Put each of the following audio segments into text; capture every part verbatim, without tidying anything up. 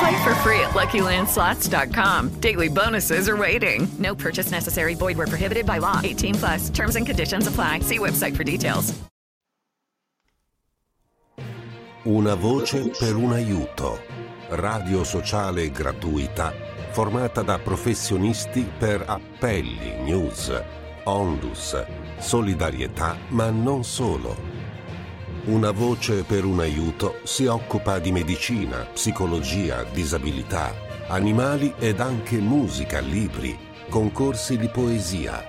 Play for free at Lucky Land Slots dot com. Daily bonuses are waiting. No purchase necessary. Void where prohibited by law. eighteen plus. Terms and conditions apply. See website for details. Una voce per un aiuto. Radio sociale gratuita, formata da professionisti per appelli, news, Onlus, solidarietà, ma non solo. Una voce per un aiuto si occupa di medicina, psicologia, disabilità, animali ed anche musica, libri, concorsi di poesia.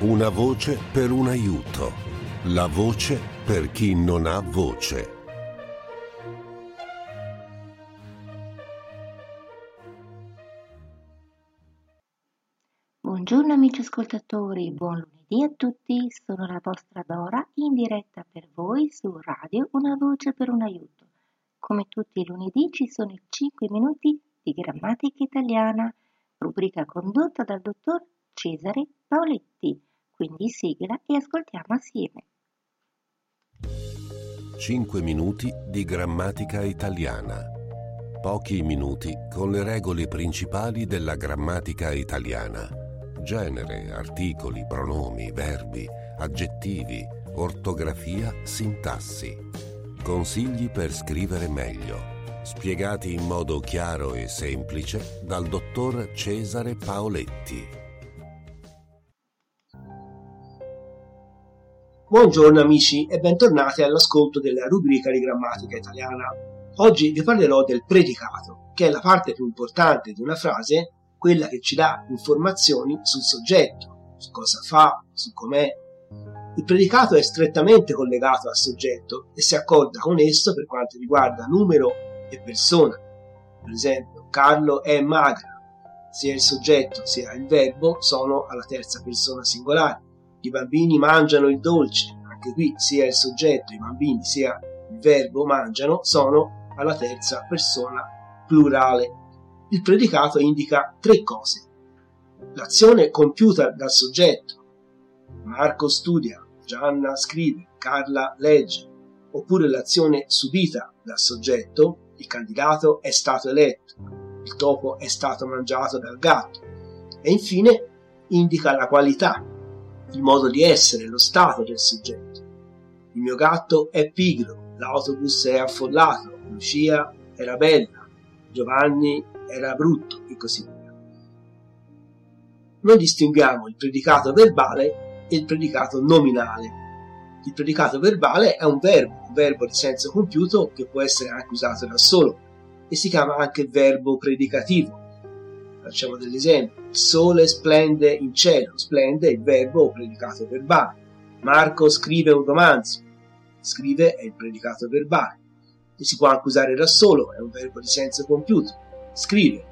Una voce per un aiuto. La voce per chi non ha voce. Buongiorno amici ascoltatori, buon lunedì a tutti, sono la vostra Dora in diretta per voi su Radio Una voce per un aiuto. Come tutti i lunedì ci sono i cinque minuti di grammatica italiana, rubrica condotta dal dottor Cesare Paoletti. Quindi sigla e ascoltiamo assieme. cinque minuti di grammatica italiana. Pochi minuti con le regole principali della grammatica italiana. Genere, articoli, pronomi, verbi, aggettivi, ortografia, sintassi. Consigli per scrivere meglio. Spiegati in modo chiaro e semplice dal dottor Cesare Paoletti. Buongiorno amici e bentornati all'ascolto della rubrica di grammatica italiana. Oggi vi parlerò del predicato, che è la parte più importante di una frase, quella che ci dà informazioni sul soggetto, su cosa fa, su com'è. Il predicato è strettamente collegato al soggetto e si accorda con esso per quanto riguarda numero e persona. Per esempio, Carlo è magra. Sia il soggetto sia il verbo sono alla terza persona singolare. I bambini mangiano il dolce. Anche qui sia il soggetto, i bambini, sia il verbo mangiano sono alla terza persona plurale. Il predicato indica tre cose: l'azione compiuta dal soggetto, Marco studia, Gianna scrive, Carla legge, oppure l'azione subita dal soggetto, il candidato è stato eletto, il topo è stato mangiato dal gatto, e infine indica la qualità, il modo di essere, lo stato del soggetto. Il mio gatto è pigro, l'autobus è affollato, Lucia era bella, Giovanni era brutto e così via. Noi distinguiamo il predicato verbale e il predicato nominale. Il predicato verbale è un verbo, un verbo di senso compiuto che può essere anche usato da solo e si chiama anche verbo predicativo. Facciamo degli esempi. Il sole splende in cielo, splende è il verbo o predicato verbale. Marco scrive un romanzo, scrive è il predicato verbale. E si può anche usare da solo, è un verbo di senso compiuto. Scrive.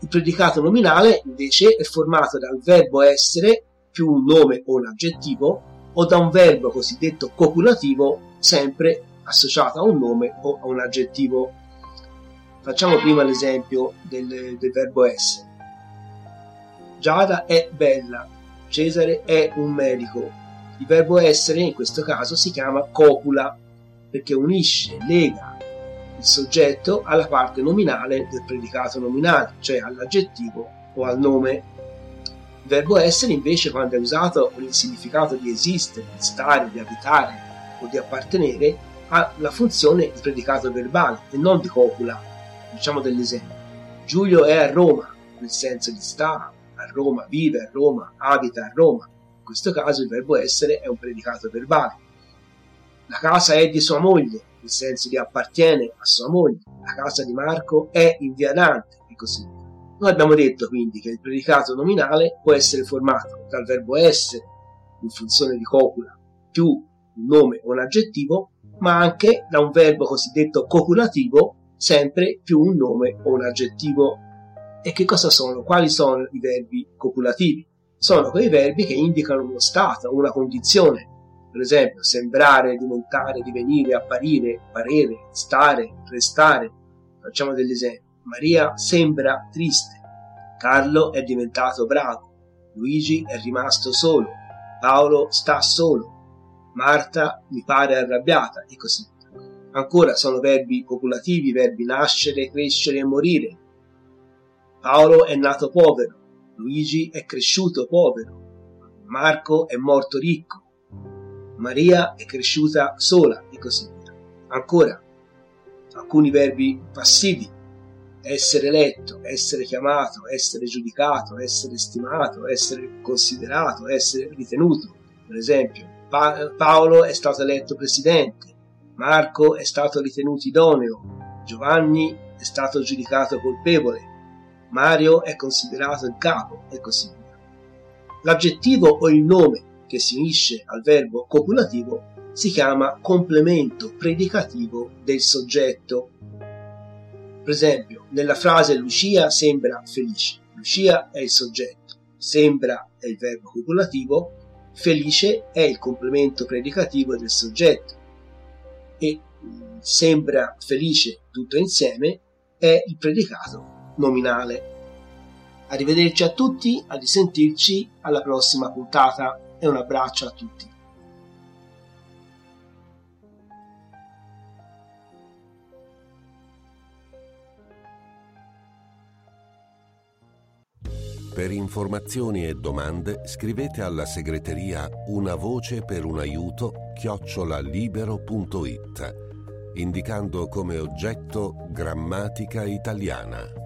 Il predicato nominale invece è formato dal verbo essere più un nome o un aggettivo o da un verbo cosiddetto copulativo sempre associato a un nome o a un aggettivo. Facciamo prima l'esempio del, del verbo essere. Giada è bella, Cesare è un medico. Il verbo essere in questo caso si chiama copula perché unisce, lega il soggetto alla parte nominale del predicato nominale, cioè all'aggettivo o al nome. Il verbo essere invece quando è usato con il significato di esistere, di stare, di abitare o di appartenere ha la funzione di predicato verbale e non di copula. Facciamo degli esempi. Giulio è a Roma, nel senso di stare a Roma, vive a Roma, abita a Roma. questo caso il verbo essere è un predicato verbale. La casa è di sua moglie, nel senso che appartiene a sua moglie. La casa di Marco è in via Dante, e così via. Noi abbiamo detto quindi che il predicato nominale può essere formato dal verbo essere, in funzione di copula, più un nome o un aggettivo, ma anche da un verbo cosiddetto copulativo, sempre più un nome o un aggettivo. E che cosa sono? Quali sono i verbi copulativi? Sono quei verbi che indicano uno stato, una condizione. Per esempio, sembrare, diventare, divenire, apparire, parere, stare, restare. Facciamo degli esempi. Maria sembra triste. Carlo è diventato bravo. Luigi è rimasto solo. Paolo sta solo. Marta mi pare arrabbiata, e così via. Ancora sono verbi copulativi, verbi nascere, crescere e morire. Paolo è nato povero, Luigi è cresciuto povero, Marco è morto ricco, Maria è cresciuta sola, e così via. Ancora, alcuni verbi passivi: essere letto, essere chiamato, essere giudicato, essere stimato, essere considerato, essere ritenuto. Per esempio, pa- Paolo è stato eletto presidente, Marco è stato ritenuto idoneo, Giovanni è stato giudicato colpevole, Mario è considerato il capo, e così via. L'aggettivo o il nome che si unisce al verbo copulativo si chiama complemento predicativo del soggetto. Per esempio, nella frase Lucia sembra felice, Lucia è il soggetto, sembra è il verbo copulativo, felice è il complemento predicativo del soggetto. E sembra felice tutto insieme è il predicato nominale. Arrivederci a tutti, a risentirci alla prossima puntata, e un abbraccio a tutti. Per informazioni e domande scrivete alla segreteria Una voce per un aiuto chiocciola libero punto it indicando come oggetto Grammatica italiana.